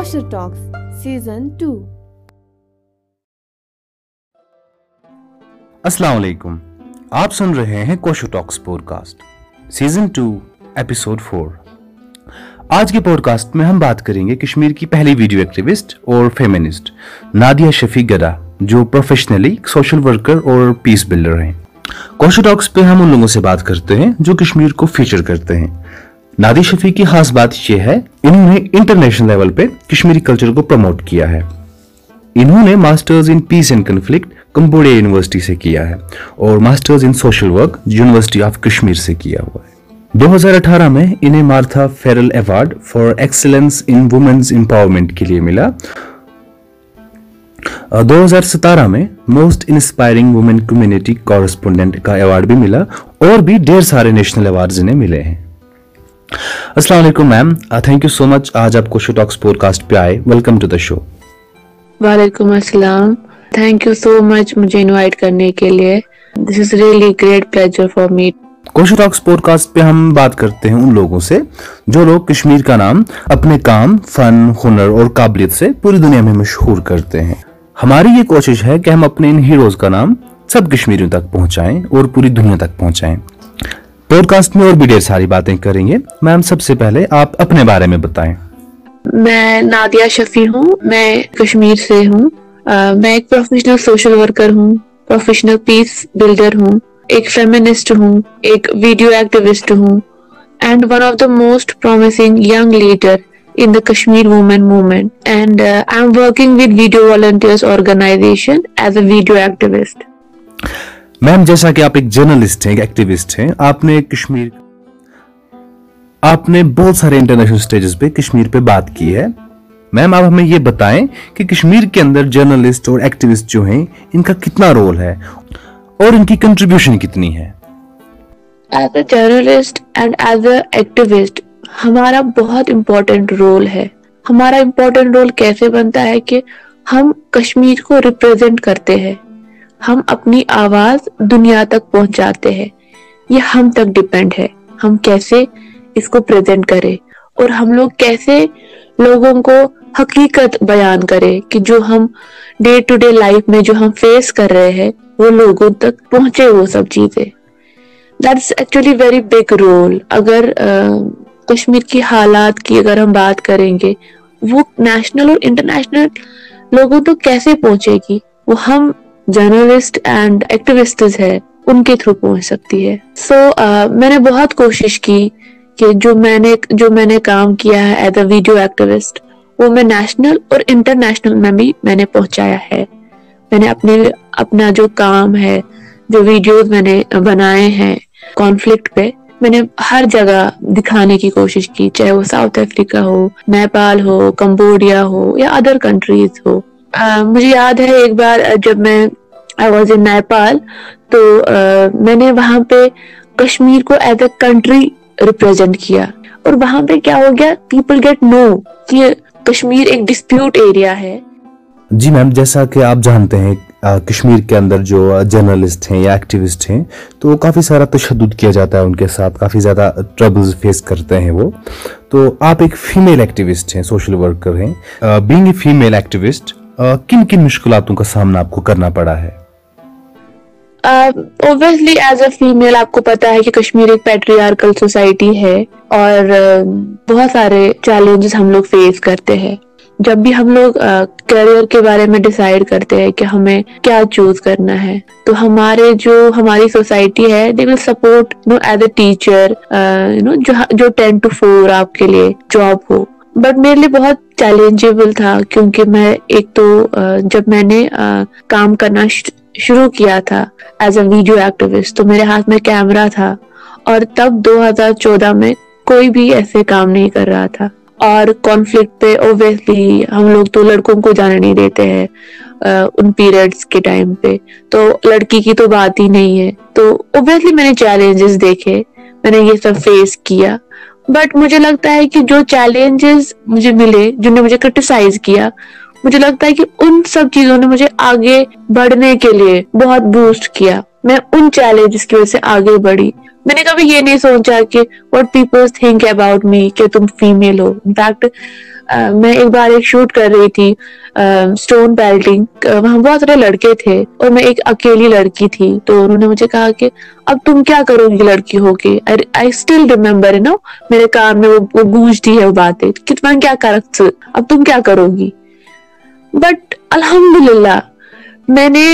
Koshu Talks Season 2. السلام علیکم، آپ سن رہے ہیں Kosho talks podcast season 2 episode 4. آج کے پوڈ کاسٹ میں ہم بات کریں گے کشمیر کی پہلی ویڈیو ایکٹیوسٹ اور فیمنسٹ نادیہ شفیع گدا، جو پروفیشنلی سوشل ورکر اور پیس بلڈر ہیں. کوشو ٹاکس پہ ہم ان لوگوں سے بات کرتے ہیں جو کشمیر کو فیچر کرتے ہیں. نادیہ شفیع کی خاص بات یہ ہے، انہوں نے انٹرنیشنل لیول پہ کشمیری کلچر کو پروموٹ کیا ہے. انہوں نے masters in peace and conflict Cambodia university سے کیا ہے اور masters in social work university of Kashmir سے کیا ہوا ہے. 2018 میں انہیں Martha Farrell award for excellence in women's empowerment کے لیے ملا. 2017 میں most inspiring woman community correspondent کا ایوارڈ بھی ملا، اور بھی ڈھیر سارے نیشنل ایوارڈز انہیں ملے ہیں. السلام علیکم میم، تھینک یو سو مچ، آج آپ کوشو ٹاکس پوڈ کاسٹ پہ آئے. Welcome to the show. وعلیکم السلام، تھینک یو سو مچ مجھے انوائٹ کرنے کے لیے. This is really great pleasure for me. Kosho talks podcast پہ ہم بات کرتے ہیں ان لوگوں سے جو لوگ کشمیر کا نام اپنے کام، فن، ہنر اور قابلیت سے پوری دنیا میں مشہور کرتے ہیں. ہماری یہ کوشش ہے کہ ہم اپنے ان ہیروز کا نام سب کشمیریوں تک پہنچائیں اور پوری دنیا تک پہنچائیں. پوڈ کاسٹ میں اور بھی ڈھیر ساری باتیں کریں گے. میم، سب سے پہلے آپ اپنے بارے میں بتائیں. میں نادیہ شفیع ہوں، میں کشمیر سے ہوں. میں ایک پروفیشنل سوشل ورکر ہوں، پروفیشنل پیس بلڈر ہوں، ایک فیمنسٹ ہوں، ایک ویڈیو ایکٹیوسٹ ہوں، and one of the most promising young leader in the Kashmir women movement, and I'm working with video volunteers organization as a video activist. Ma'am, جیسا کہ آپ ایک journalist ہیں، ایک ایکٹیوسٹ ہیں، آپ نے بہت سارے انٹرنیشنل سٹیجز پہ کشمیر پہ بات کی ہے. میم، آپ ہمیں یہ بتائیں کہ کشمیر کے اندر جرنلسٹ اور ایکٹیوسٹ جو ہیں، ان کا کتنا رول ہے اور ان کی کنٹریبیوشن کتنی ہے؟ As a journalist and as a activist ہمارا بہت امپورٹنٹ رول ہے. ہمارا امپورٹنٹ رول کیسے بنتا ہے کہ ہم کشمیر کو ریپرزینٹ کرتے ہیں، ہم اپنی آواز دنیا تک پہنچاتے ہیں. یہ ہم تک ڈیپینڈ ہے، ہم کیسے اس کو پریزنٹ کریں اور ہم لوگ کیسے لوگوں کو حقیقت بیان کریں کہ جو ہم ڈے ٹو ڈے لائف میں جو ہم فیس کر رہے ہیں وہ لوگوں تک پہنچے، وہ سب چیزیں. That's actually very big role. اگر کشمیر کی حالات کی اگر ہم بات کریں گے، وہ نیشنل اور انٹرنیشنل لوگوں تک کیسے پہنچے گی، وہ ہم جرنلسٹ اینڈ ایکٹیوسٹز ہے ان کے تھرو پہنچ سکتی ہے. سو میں نے بہت کوشش کی کہ جو میں نے کام کیا ہے ایز اے ویڈیو ایکٹیوسٹ، وہ میں نیشنل اور انٹرنیشنل میں بھی میں نے پہنچایا ہے. میں نے اپنا جو کام ہے، جو ویڈیوز میں نے بنائے ہیں کانفلکٹ پہ، میں نے ہر جگہ دکھانے کی کوشش کی، چاہے وہ ساؤتھ افریقہ ہو، نیپال ہو، کمبوڈیا ہو یا ادر کنٹریز ہو. مجھے یاد ہے ایک بار جب میں آئی واز ان نیپال، تو میں نے وہاں پہ کشمیر کو ایز اے کنٹری ریپرزینٹ کیا، اور وہاں پہ کیا ہو گیا، پیپل گیٹ نو کہ کشمیر ایک ڈسپیوٹ ایریا ہے. جی میم، جیسا کہ آپ جانتے ہیں کشمیر کے اندر جو جرنلسٹ ہیں یا ایکٹیوسٹ ہیں، تو کافی سارا تشدد کیا جاتا ہے ان کے ساتھ، کافی زیادہ ٹربلز فیس کرتے ہیں وہ. تو آپ ایک فیمیل ایکٹیوسٹ ہیں، سوشل ورکر ہیں. بینگ اے فیمیل ایکٹیوسٹ، کن کن مشکلاتوں کا سامنا آپ کو کرنا پڑا ہے؟ اوبویسلی ایز اے فیمیل آپ کو پتا ہے کہ کشمیر ایک پیٹریارکل سوسائٹی ہے، اور بہت سارے چیلنجز ہم لوگ فیس کرتے ہیں. جب بھی ہم لوگ کیریئر کے بارے میں ڈیسائیڈ کرتے ہیں کہ ہمیں کیا چوز کرنا ہے، تو ہماری سوسائٹی ہے، they will support you know as a teacher, you know جو 10 to 4 آپ کے لیے جاب ہو. بٹ میرے لیے بہت چیلنجیبل تھا، کیونکہ میں ایک تو جب میں نے کام کرنا شروع کیا تھا ایز اے ویڈیو ایکٹیوسٹ، تو میرے ہاتھ میں کیمرہ تھا، اور تب 2014 میں کوئی بھی ایسے کام نہیں کر رہا تھا. اور کانفلکٹ پہ اوبویسلی ہم لوگ تو لڑکوں کو جانے نہیں دیتے ہیں ان پیریڈس کے ٹائم پہ، تو لڑکی کی تو بات ہی نہیں ہے. تو اوبویسلی میں نے چیلنجز دیکھے، میں نے یہ سب فیس کیا. بٹ مجھے لگتا ہے کہ جو چیلنجز مجھے ملے، جنہوں نے مجھے کرٹیسائز کیا، مجھے لگتا ہے کہ ان سب چیزوں نے مجھے آگے بڑھنے کے لیے بہت بوسٹ کیا. میں ان چیلنجز کی وجہ سے آگے بڑھی. میں نے کبھی یہ نہیں سوچا کہ what people think about me کہ تم فیمیل ہو. انفیکٹ میں ایک بار ایک شوٹ کر رہی تھی سٹون پیلٹنگ، وہاں بہت سارے لڑکے تھے اور میں ایک اکیلی لڑکی تھی، تو انہوں نے مجھے کہا کہ اب تم کیا کرو گی لڑکی ہو کے. I still remember you know میرے کان میں وہ گونجتی ہے وہ باتیں کہ تم کیا کرو، اب تم کیا کرو گی. بٹ الحمدللہ میں نے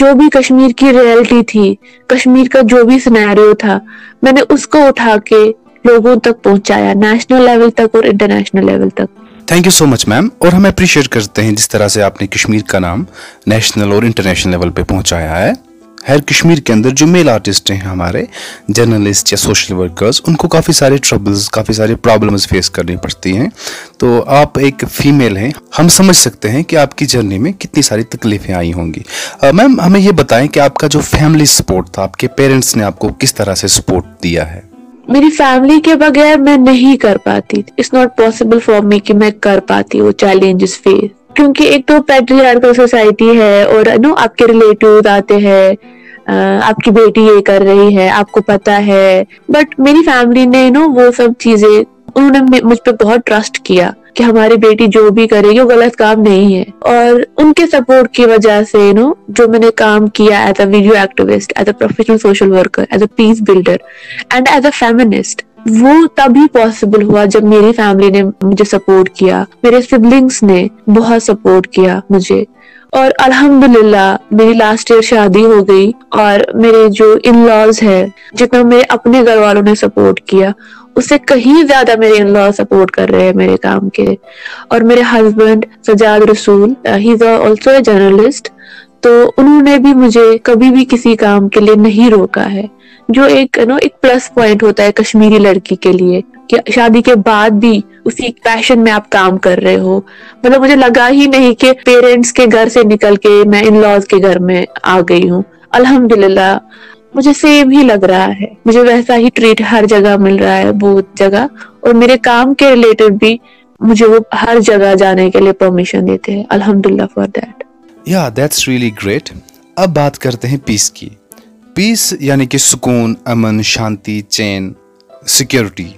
جو بھی کشمیر کی ریئلٹی تھی، کشمیر کا جو بھی سینیریو تھا، میں نے اس کو اٹھا کے لوگوں تک پہنچایا، نیشنل لیول تک اور انٹرنیشنل لیول تک. Thank you so much ma'am, اور ہم اپریشیٹ کرتے ہیں جس طرح سے آپ نے کشمیر کا نام نیشنل اور انٹرنیشنل لیول پہ پہنچایا ہے. ہر کشمیر کے اندر جو میل آرٹسٹ ہیں ہمارے، جرنلسٹ یا سوشل ورکرز، ان کو کافی سارے ٹربلز، کافی سارے پرابلمز فیس کرنی پڑتی ہیں. تو آپ ایک فیمیل ہیں، ہم سمجھ سکتے ہیں کہ آپ کی جرنی میں کتنی ساری تکلیفیں آئی ہوں گی. میم ہمیں یہ بتائیں کہ آپ کا جو فیملی سپورٹ تھا، آپ کے پیرنٹس نے آپ کو کس طرح سے سپورٹ دیا ہے؟ میری فیملی کے بغیر میں نہیں کر پاتی، it's not possible for me کہ میں کر پاتی وہ چیلنجز فیس، کیونکہ ایک تو پیٹریارکل سوسائٹی ہے اور نو آپ کے ریلیٹیوز آتے ہیں، آپ کی بیٹی یہ کر رہی ہے، آپ کو پتہ ہے. بٹ میری فیملی نے نو وہ سب چیزیں، انہوں نے مجھ پہ بہت ٹرسٹ کیا کہ ہماری بیٹی جو بھی کرے گی وہ غلط کام نہیں ہے. اور ان کے سپورٹ کی وجہ سے نو جو میں نے کام کیا as a video activist, as a professional social worker, as a peace builder and as a feminist, وہ تبھی پاسبل ہوا جب میری فیملی نے مجھے سپورٹ کیا، میرے سبلنگس نے بہت سپورٹ کیا مجھے. اور الحمدللہ میری لاسٹ ایئر شادی ہو گئی اور میرے جو ان لاز ہے، جتنا میرے اپنے گھر والوں نے سپورٹ کیا اس سے کہیں زیادہ میرے ان لاز سپورٹ کر رہے ہیں میرے کام کے. اور میرے ہسبینڈ سجاد رسول، ہی از آلسو اے جرنلسٹ، تو انہوں نے بھی مجھے کبھی بھی کسی کام کے لیے نہیں روکا ہے، جو ایک ایک پلس پوائنٹ ہوتا ہے کشمیری لڑکی کے لیے کہ شادی کے بعد بھی اسی پیشن میں آپ کام کر رہے ہو. مطلب مجھے لگا ہی نہیں کہ پیرنٹس کے گھر سے نکل کے میں ان لاز کے گھر میں آ گئی ہوں. الحمدللہ مجھے سیم ہی لگ رہا ہے، مجھے ویسا ہی ٹریٹ ہر جگہ مل رہا ہے، بہت جگہ. اور میرے کام کے ریلیٹڈ بھی مجھے وہ ہر جگہ جانے کے لیے پرمیشن دیتے ہیں، الحمدللہ فار دیٹ. یا دیٹس ریئلی گریٹ. اب بات کرتے ہیں پیس کی. پیس یعنی کہ سکون، امن، شانتی، چین، سیکیورٹی.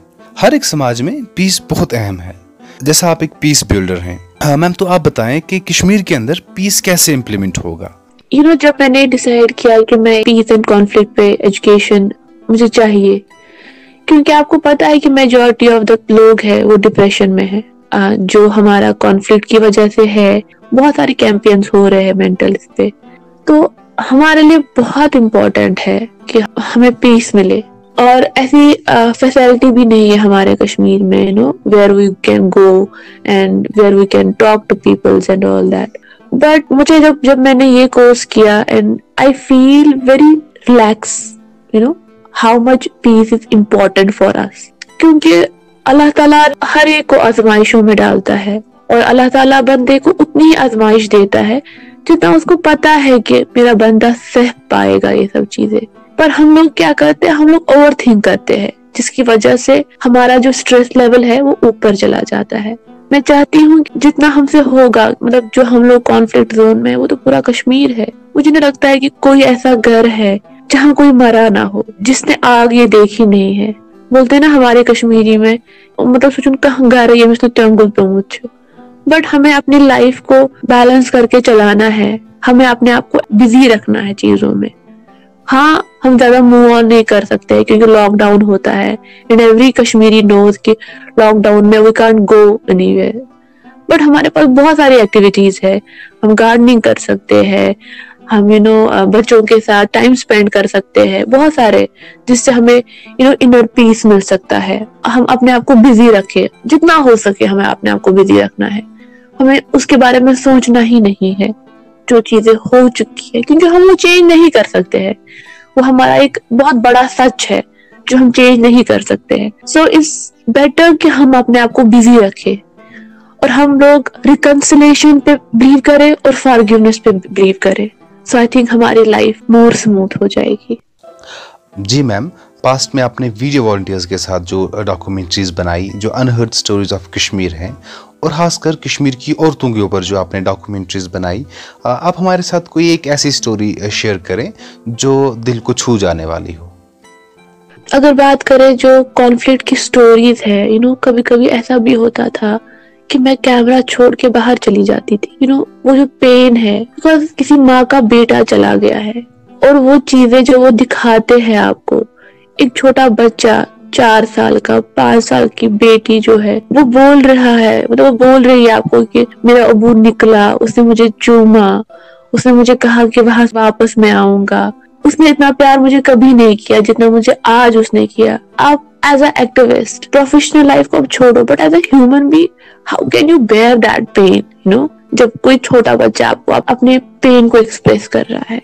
ہر ایک سماج میں پیس بہت اہم ہے. جیسا آپ ایک پیس بلڈر ہیں میم، تو آپ بتائیں کہ کشمیر کے اندر پیس کیسے امپلیمنٹ ہوگا؟ جب میں نے ڈیسائیڈ کیا کہ میں پیس اینڈ کانفلکٹ پہ ایجوکیشن مجھے چاہیے، کیونکہ آپ کو پتا ہے کہ میجورٹی آف دا لوگ ہے وہ ڈپریشن میں ہے، جو ہمارا کانفلکٹ کی وجہ سے ہے. بہت سارے کیمپینز ہو رہے ہیں مینٹل اس پہ، تو ہمارے لیے بہت امپورٹنٹ ہے کہ ہمیں پیس ملے. اور ایسی فیسلٹی بھی نہیں ہے ہمارے کشمیر میں، you know where we can go and where we can talk to peoples and all that. But مجھے جب میں نے یہ کورس کیا and I feel very relax, you know how much peace is important for us, کیونکہ اللہ تعالیٰ ہر ایک کو آزمائشوں میں ڈالتا ہے اور اللہ تعالیٰ بندے کو اتنی ہی آزمائش دیتا ہے جتنا اس کو پتا ہے کہ میرا بندہ سہ پائے گا یہ سب چیزیں. پر ہم لوگ کیا کرتے ہیں، ہم لوگ اوور تھنک کرتے ہیں، جس کی وجہ سے ہمارا جو سٹریس لیول ہے وہ اوپر چلا جاتا ہے. میں چاہتی ہوں جتنا ہم سے ہوگا، مطلب جو ہم لوگ کانفلکٹ زون میں، وہ تو پورا کشمیر ہے. مجھے نہیں لگتا ہے کہ کوئی ایسا گھر ہے جہاں کوئی مرا نہ ہو، جس نے آگ یہ دیکھی نہیں ہے. بولتے نا ہمارے کشمیری میں، مطلب سوچوں کہاں گھر ہے یہ، بٹ ہمیں اپنی لائف کو بیلنس کر کے چلانا ہے، ہمیں اپنے آپ کو بزی رکھنا ہے چیزوں میں. ہاں ہم زیادہ موو آن نہیں کر سکتے کیونکہ لاک ڈاؤن ہوتا ہے، اینڈ ایوری کشمیری نوز کہ لاک ڈاؤن میں we can't go anywhere. But ہمارے پاس بہت ساری ایکٹیویٹیز ہے، ہم گارڈننگ کر سکتے ہیں، ہم بچوں کے ساتھ ٹائم اسپینڈ کر سکتے ہیں، بہت سارے، جس سے ہمیں انر پیس مل سکتا ہے. ہم اپنے آپ کو بزی رکھیں، جتنا ہو سکے ہمیں اپنے آپ کو بزی رکھنا ہے، ہمیں اس کے بارے میں سوچنا ہی نہیں ہے جو چیزیں ہو چکی ہے، کیونکہ ہم وہ چینج نہیں کر سکتے ہیں. وہ ہمارا ایک بہت بڑا سچ ہے جو ہم چینج نہیں کر سکتے ہیں. سو اٹس بیٹر کہ ہم اپنے آپ کو بزی رکھیں اور ہم لوگ ریکنسلیشن پہ بلیو کریں اور فارگیونس پہ بلیو کریں. سو آئی تھنک ہماری لائف مور سموتھ ہو جائے گی. جی میم، پاسٹ میں آپ نے ویڈیو والنٹیئرز کے ساتھ جو ڈاکومنٹریز بنائی، جو انہرڈ سٹوریز آف کشمیر ہیں، اور خاص کر کشمیر کی عورتوں کے اوپر جو آپ نے ڈاکومنٹریز بنائی، آپ ہمارے ساتھ کوئی ایک ایسی سٹوری شیئر کریں جو دل کو چھو جانے والی ہو. اگر بات کریں جو کانفلکٹ کی سٹوریز ہے، کبھی کبھی ایسا بھی ہوتا تھا کہ میں کیمرہ چھوڑ کے باہر چلی جاتی تھی. وہ جو پین ہے بس کسی ماں کا بیٹا چلا گیا ہے, اور وہ چیزیں جو وہ دکھاتے ہیں آپ کو, ایک چھوٹا بچہ 4 سال کا 5 سال کی بیٹی جو ہے وہ بول رہا ہے, مطلب وہ بول رہی ہے آپ کو کہ میرا ابو نکلا, اس نے مجھے چوما, اس نے مجھے کہا کہ وہاں واپس میں آؤں گا, اس نے اتنا پیار مجھے کبھی نہیں کیا جتنا مجھے آج اس نے کیا. آپ as a activist professional life کو آپ چھوڑو, but as a human be how can you bear that pain, جب کوئی چھوٹا بچہ آپ کو اپنے پین کو ایکسپریس کر رہا ہے.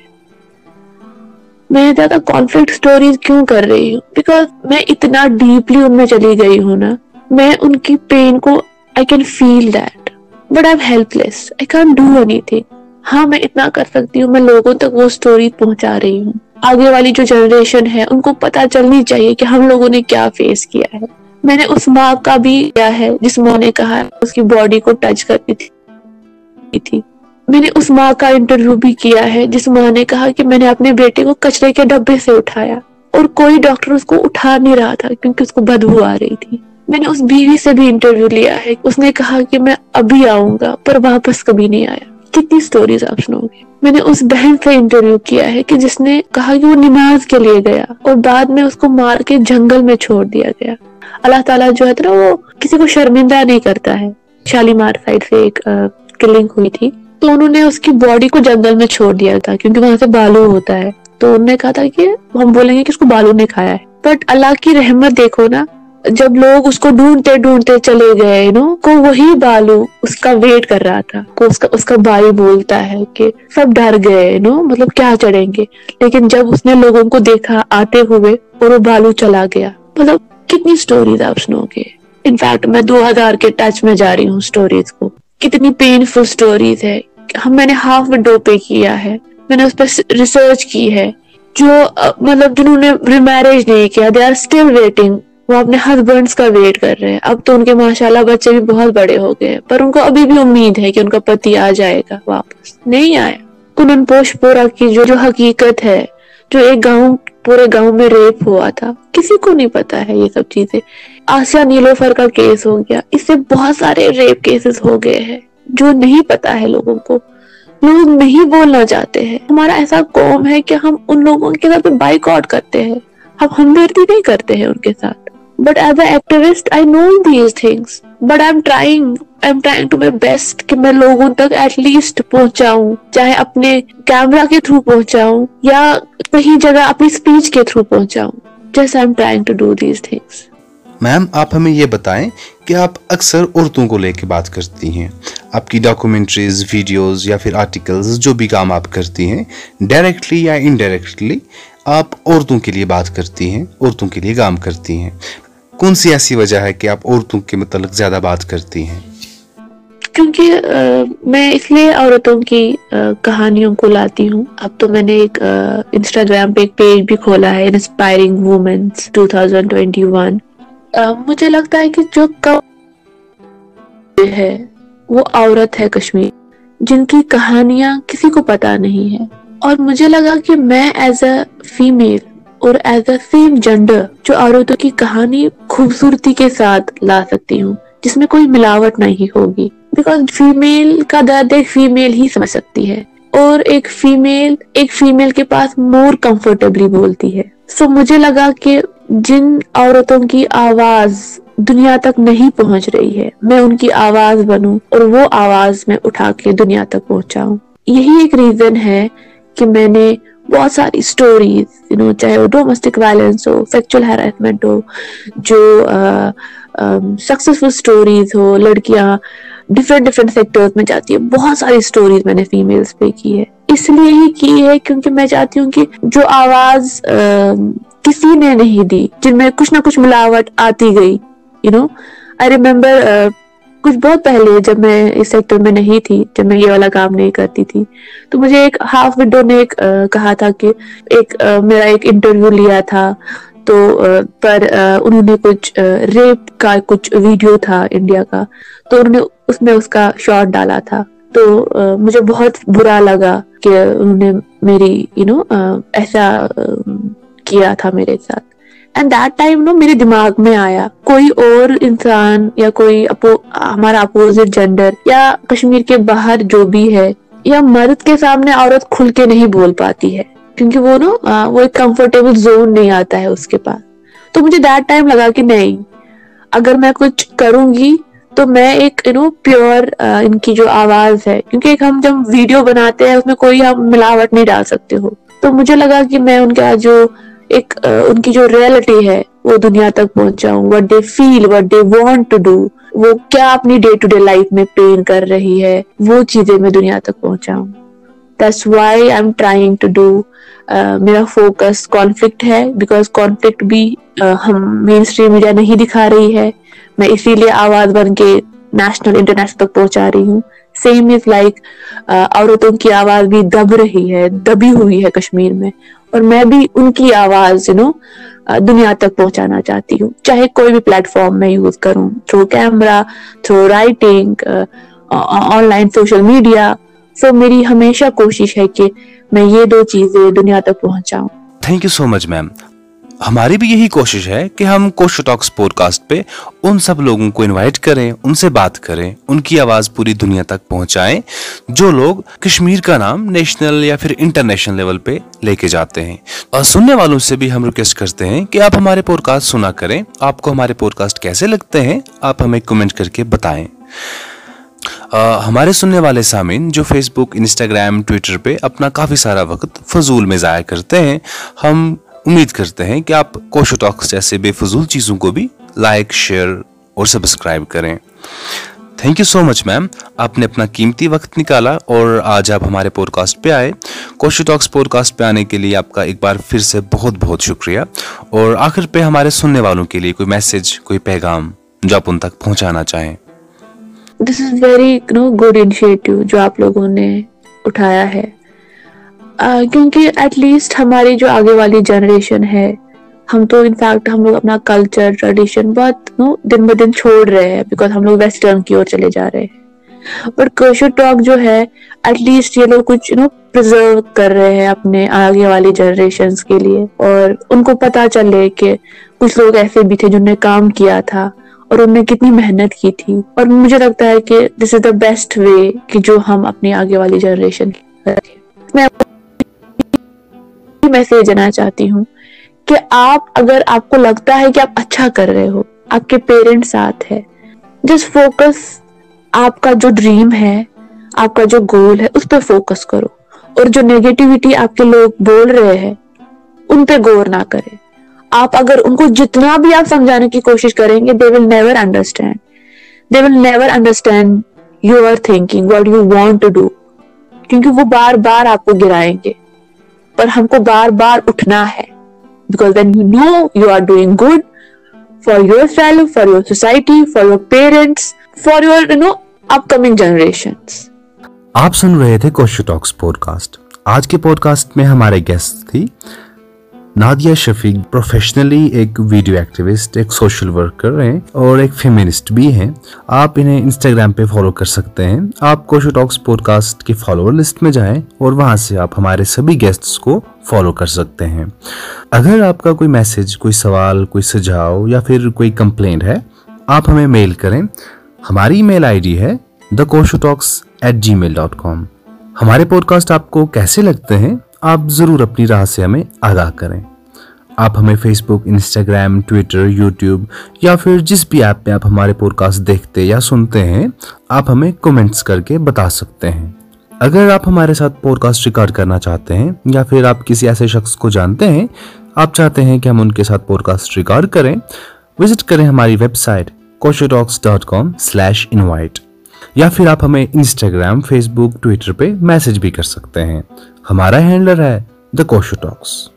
میں زیادہ کانفلکٹ سٹوریز کیوں کر رہی ہوں, بیکاز میں اتنا ڈیپلی ان میں چلی گئی ہوں نا, میں ان کی پین کو I can feel that, but I am helpless, I can't do anything. ہاں میں اتنا کر سکتی ہوں, میں لوگوں تک وہ سٹوری پہنچا رہی ہوں. آگے والی جو جنریشن ہے ان کو پتہ چلنی چاہیے کہ ہم لوگوں نے کیا فیس کیا ہے. میں نے اس ماں کا بھی کیا ہے جس ماں نے کہا اس کی باڈی کو ٹچ کرتی تھی. میں نے اس ماں کا انٹرویو بھی کیا ہے جس ماں نے کہا کہ میں نے اپنے بیٹے کو کچرے کے ڈبے سے اٹھایا, اور کوئی ڈاکٹر اس کو اٹھا نہیں رہا تھا کیونکہ اس کو بدبو آ رہی تھی. میں نے اس بیوی سے بھی انٹرویو لیا ہے, اس نے کہا کہ میں ابھی آؤں گا پر واپس کبھی نہیں آیا. کتنی سٹوریز آپ سنو گے. میں نے اس بہن سے انٹرویو کیا ہے کہ جس نے کہا کہ وہ نماز کے لیے گیا اور بعد میں اس کو مار کے جنگل میں چھوڑ دیا گیا. اللہ تعالیٰ جو ہے نا وہ کسی کو شرمندہ نہیں کرتا ہے. شالیمار سائڈ سے ایک کلنگ ہوئی تھی, تو انہوں نے اس کی باڈی کو جنگل میں چھوڑ دیا تھا کیونکہ وہاں سے بالو ہوتا ہے, تو انہوں نے کہا تھا کہ ہم بولیں گے کہ اس کو بالو نے کھایا ہے. بٹ اللہ کی رحمت دیکھو نا, جب لوگ اس کو ڈھونڈتے ڈھونڈتے چلے گئے کو وہی بالو اس کا ویٹ کر رہا تھا. کو اس کا بھائی بولتا ہے کہ سب ڈر گئے مطلب کیا چڑھیں گے, لیکن جب اس نے لوگوں کو دیکھا آتے ہوئے اور وہ بالو چلا گیا. مطلب کتنی سٹوریز آپ سنو گے. انفیکٹ میں 2000 کے ٹچ میں جا رہی ہوں سٹوریز کو. کتنی پینفل سٹوریز ہے. میں نے ہاف ونڈو پہ کیا ہے, میں نے اس پہ ریسرچ کی ہے. جو مطلب جنہوں نے ریمیرج نہیں کیا, دے آر اسٹل ویٹنگ, وہ اپنے ہسبینڈس کا ویٹ کر رہے ہیں. اب تو ان کے ماشاءاللہ بچے بھی بہت بڑے ہو گئے, پر ان کو ابھی بھی امید ہے کہ ان کا پتی آ جائے گا. واپس نہیں آیا. کنن پوش پورا کی جو حقیقت ہے, جو ایک گاؤں پورے گاؤں میں ریپ ہوا تھا, کسی کو نہیں پتا ہے یہ سب چیزیں. آسیہ نیلوفر کا کیس ہو گیا, اس سے بہت سارے ریپ کیسز ہو گئے ہیں جو نہیں پتا ہے لوگوں کو. لوگ نہیں بولنا چاہتے ہیں. ہمارا ایسا قوم ہے کہ ہم ان لوگوں کے ساتھ بائیکاٹ کرتے ہیں, ہم ہمدردی نہیں کرتے ہیں ان کے ساتھ. But as an activist, I know these things. But I'm trying to my best کہ میں لوگوں تک at least پہنچاؤں, چاہے اپنے کیمرہ کے تھرو پہنچاؤں یا کہیں جگہ اپنی اسپیچ کے تھرو پہنچاؤں. Just I'm trying to do these things. Ma'am آپ ہمیں یہ بتائیں کہ آپ اکثر عورتوں کو لے کے بات کرتی ہیں. آپ کی ڈاکومنٹریز, ویڈیوز یا پھر آرٹیکلز, جو بھی کام آپ کرتی ہیں ڈائریکٹلی یا انڈائریکٹلی, آپ عورتوں کے لیے بات کرتی ہیں, عورتوں کے لیے کام کرتی ہیں. کون سی ایسی وجہ ہے کہ آپ عورتوں کے متعلق زیادہ بات کرتی ہیں؟ کیونکہ میں اس لیے عورتوں کی کہانیوں کو لاتی ہوں. اب تو میں نے ایک انسٹاگرام پہ ایک پیج بھی کھولا ہے, انسپائرنگ وومنس 2021. مجھے لگتا ہے کہ جو کم ہے وہ عورت ہے کشمیر, جن کی کہانیاں کسی کو پتہ نہیں ہے. اور مجھے لگا کہ میں ایز اے فیمیل اور ایز اے سیم جینڈر جو عورتوں کی کہانی خوبصورتی کے ساتھ لا سکتی ہوں, جس میں کوئی ملاوٹ نہیں ہوگی. بیکاز فیمیل کا درد ایک فیمیل ہی سمجھ سکتی ہے, اور ایک فیمیل کے پاس مور کمفرٹیبلی بولتی ہے. سو مجھے لگا کہ جن عورتوں کی آواز دنیا تک نہیں پہنچ رہی ہے, میں ان کی آواز بنوں اور وہ آواز میں اٹھا کے دنیا تک پہنچاؤں. یہی ایک ریزن ہے کہ میں نے بہت ساری سٹوریز چاہے وہ ڈومیسٹک وائلنس ہو, سیکچول ہیراسمنٹ ہو, جو سکسیسفل سٹوریز ہو, لڑکیاں ڈفرینٹ سیکٹرز میں جاتی ہیں, بہت ساری سٹوریز میں نے فیمیلز پہ کی ہے. اس لیے ہی کی ہے کیونکہ میں چاہتی ہوں کہ جو آواز کسی نے نہیں دی, جن میں کچھ نہ کچھ ملاوٹ آتی گئی. آئی ریمبر کچھ بہت پہلے جب میں اس سیکٹر میں نہیں تھی, جب میں یہ والا کام نہیں کرتی تھی, تو مجھے ایک ہاف ونڈو نے کہا تھا کہ میرا ایک انٹرویو لیا تھا, تو پر انہوں نے کچھ ریپ کا کچھ ویڈیو تھا انڈیا کا, تو انہوں نے اس میں اس کا شاٹ ڈالا تھا. تو مجھے بہت برا لگا کہ انہوں نے میری ایسا کیا تھا میرے ساتھ. اینڈ دیٹ ٹائم نو میرے دماغ میں آیا کوئی اور انسان یا کوئی ہمارا اپوزٹ جینڈر یا کشمیر کے باہر جو بھی ہے یا مرد کے سامنے عورت کھل کے نہیں بول پاتی ہے کیونکہ وہ نو وہ ایک کمفرٹیبل زون نہیں آتا ہے اس کے پاس. تو مجھے دیٹ ٹائم لگا کہ نہیں, اگر میں کچھ کروں گی تو میں ایک پیور ان کی جو آواز ہے, کیونکہ ایک ہم جب ویڈیو بناتے ہیں اس میں کوئی ہم ملاوٹ نہیں ڈال سکتے ہو, تو مجھے لگا کہ میں ان کا جو ایک ان کی جو ریئلٹی ہے وہ دنیا تک پہنچاؤں. What they feel, what they want to do, وہ کیا اپنی ڈے ٹو ڈے لائف میں پین کر رہی ہے, وہ چیزیں میں دنیا تک پہنچاؤں. That's why I am trying to do. میرا فوکس کانفلکٹ ہے بیکاز کانفلکٹ بھی ہم مین اسٹریم میڈیا نہیں دکھا رہی ہے, میں اسی لیے آواز بن کے نیشنل انٹرنیشنل تک پہنچا رہی ہوں. سیم از لائک عورتوں کی آواز بھی دب رہی ہے, دبی ہوئی ہے کشمیر میں, اور میں بھی ان کی آواز دنیا تک پہنچانا چاہتی ہوں, چاہے کوئی بھی پلیٹ فارم میں یوز کروں, through camera, through writing, online social media. So میری ہمیشہ کوشش ہے کہ میں یہ دو چیزیں دنیا تک پہنچاؤں. Thank you so much ma'am. ہماری بھی یہی کوشش ہے کہ ہم کوشو ٹاکس پوڈ کاسٹ پہ ان سب لوگوں کو انوائٹ کریں, ان سے بات کریں, ان کی آواز پوری دنیا تک پہنچائیں جو لوگ کشمیر کا نام نیشنل یا پھر انٹرنیشنل لیول پہ لے کے جاتے ہیں. اور سننے والوں سے بھی ہم ریکویسٹ کرتے ہیں کہ آپ ہمارے پوڈ کاسٹ سنا کریں. آپ کو ہمارے پوڈ کاسٹ کیسے لگتے ہیں آپ ہمیں کمنٹ کر کے بتائیں. ہمارے سننے والے سامعین جو فیس بک, انسٹاگرام, ٹویٹر پہ اپنا کافی سارا وقت فضول میں ضائع کرتے ہیں, ہم امید کرتے ہیں کہ آپ کوشو ٹاکس جیسے بے فضول چیزوں کو بھی لائک, شیئر اور سبسکرائب کریں. Thank you so much ma'am, آپ نے اپنا قیمتی وقت نکالا اور آج آپ ہمارے پوڈ کاسٹ پہ آئے. کوشو ٹاکس پوڈ کاسٹ پہ آنے کے لیے آپ کا ایک بار پھر سے بہت بہت شکریہ. اور آخر پہ ہمارے سننے والوں کے لیے کوئی میسج, کوئی پیغام جو آپ ان تک پہنچانا چاہیں. This is very good initiative جو آپ لوگوں نے اٹھایا ہے, کیونکہ ایٹ لیسٹ ہماری جو آگے والی جنریشن ہے, ہم تو انفیکٹ ہم لوگ اپنا کلچر, ٹریڈیشن بہت دن بہ دن چھوڑ رہے ہیں بیکاز ہم لوگ ویسٹرن کی اور چلے جا رہے ہیں. اور کوشو ٹاک جو ہے ایٹ لیسٹ یہ لوگ کچھ پرزرو کر رہے ہیں اپنے آگے والی جنریشنز کے لیے, اور ان کو پتہ چلے کہ کچھ لوگ ایسے بھی تھے جن نے کام کیا تھا اور ان نے کتنی محنت کی تھی. اور مجھے لگتا ہے کہ دس از دا بیسٹ وے کہ جو ہم اپنی آگے والی جنریشن میں میسج دینا چاہتی ہوں کہ آپ, اگر آپ کو لگتا ہے کہ آپ اچھا کر رہے ہو, آپ کے پیرنٹس ساتھ ہے, جس فوکس آپ کا جو ڈریم ہے, آپ کا جو گول ہے, اس پہ فوکس کرو, اور جو نیگیٹیوٹی آپ کے لوگ بول رہے ہیں ان پہ غور نہ کریں. آپ اگر ان کو جتنا بھی آپ سمجھانے کی کوشش کریں گے, they will never understand. They will never understand your thinking, what you want to do. کیونکہ وہ بار بار آپ کو گرائیں گے, پر ہم کو بار بار اٹھنا ہے. Because when you know you are doing good for yourself, for your society, for your parents, for your upcoming generations. آپ سن رہے تھے کوشو ٹاکس پوڈ کاسٹ. آج کے پوڈ کاسٹ میں ہمارے گیسٹ تھی نادیہ شفیق, پروفیشنلی ایک ویڈیو ایکٹیوسٹ, ایک سوشل ورکر ہیں اور ایک فیمنسٹ بھی ہیں. آپ انہیں انسٹاگرام پہ فالو کر سکتے ہیں. آپ کوشو ٹاکس پوڈ کاسٹ کی فالوور لسٹ میں جائیں اور وہاں سے آپ ہمارے سبھی گیسٹس کو فالو کر سکتے ہیں. اگر آپ کا کوئی میسج, کوئی سوال, کوئی سجھاؤ یا پھر کوئی کمپلینٹ ہے, آپ ہمیں میل کریں. ہماری میل آئی ڈی ہے thekoshutalks@gmail.com. ہمارے پوڈ کاسٹ آپ کو کیسے لگتے ہیں آپ ضرور اپنی راہ سے ہمیں آگاہ کریں. آپ ہمیں Facebook, Instagram, Twitter, YouTube یا پھر جس بھی ایپ میں آپ ہمارے پوڈ کاسٹ دیکھتے یا سنتے ہیں, آپ ہمیں کمنٹس کر کے بتا سکتے ہیں. اگر آپ ہمارے ساتھ پوڈ کاسٹ ریکارڈ کرنا چاہتے ہیں یا پھر آپ کسی ایسے شخص کو جانتے ہیں, آپ چاہتے ہیں کہ ہم ان کے ساتھ پوڈ کاسٹ ریکارڈ کریں, وزٹ کریں ہماری ویب سائٹ koshutalks.com/invite. یا پھر آپ ہمیں انسٹاگرام, فیس بک, ٹویٹر پہ میسج بھی کر سکتے ہیں. ہمارا ہینڈلر ہے @thekoshutalks.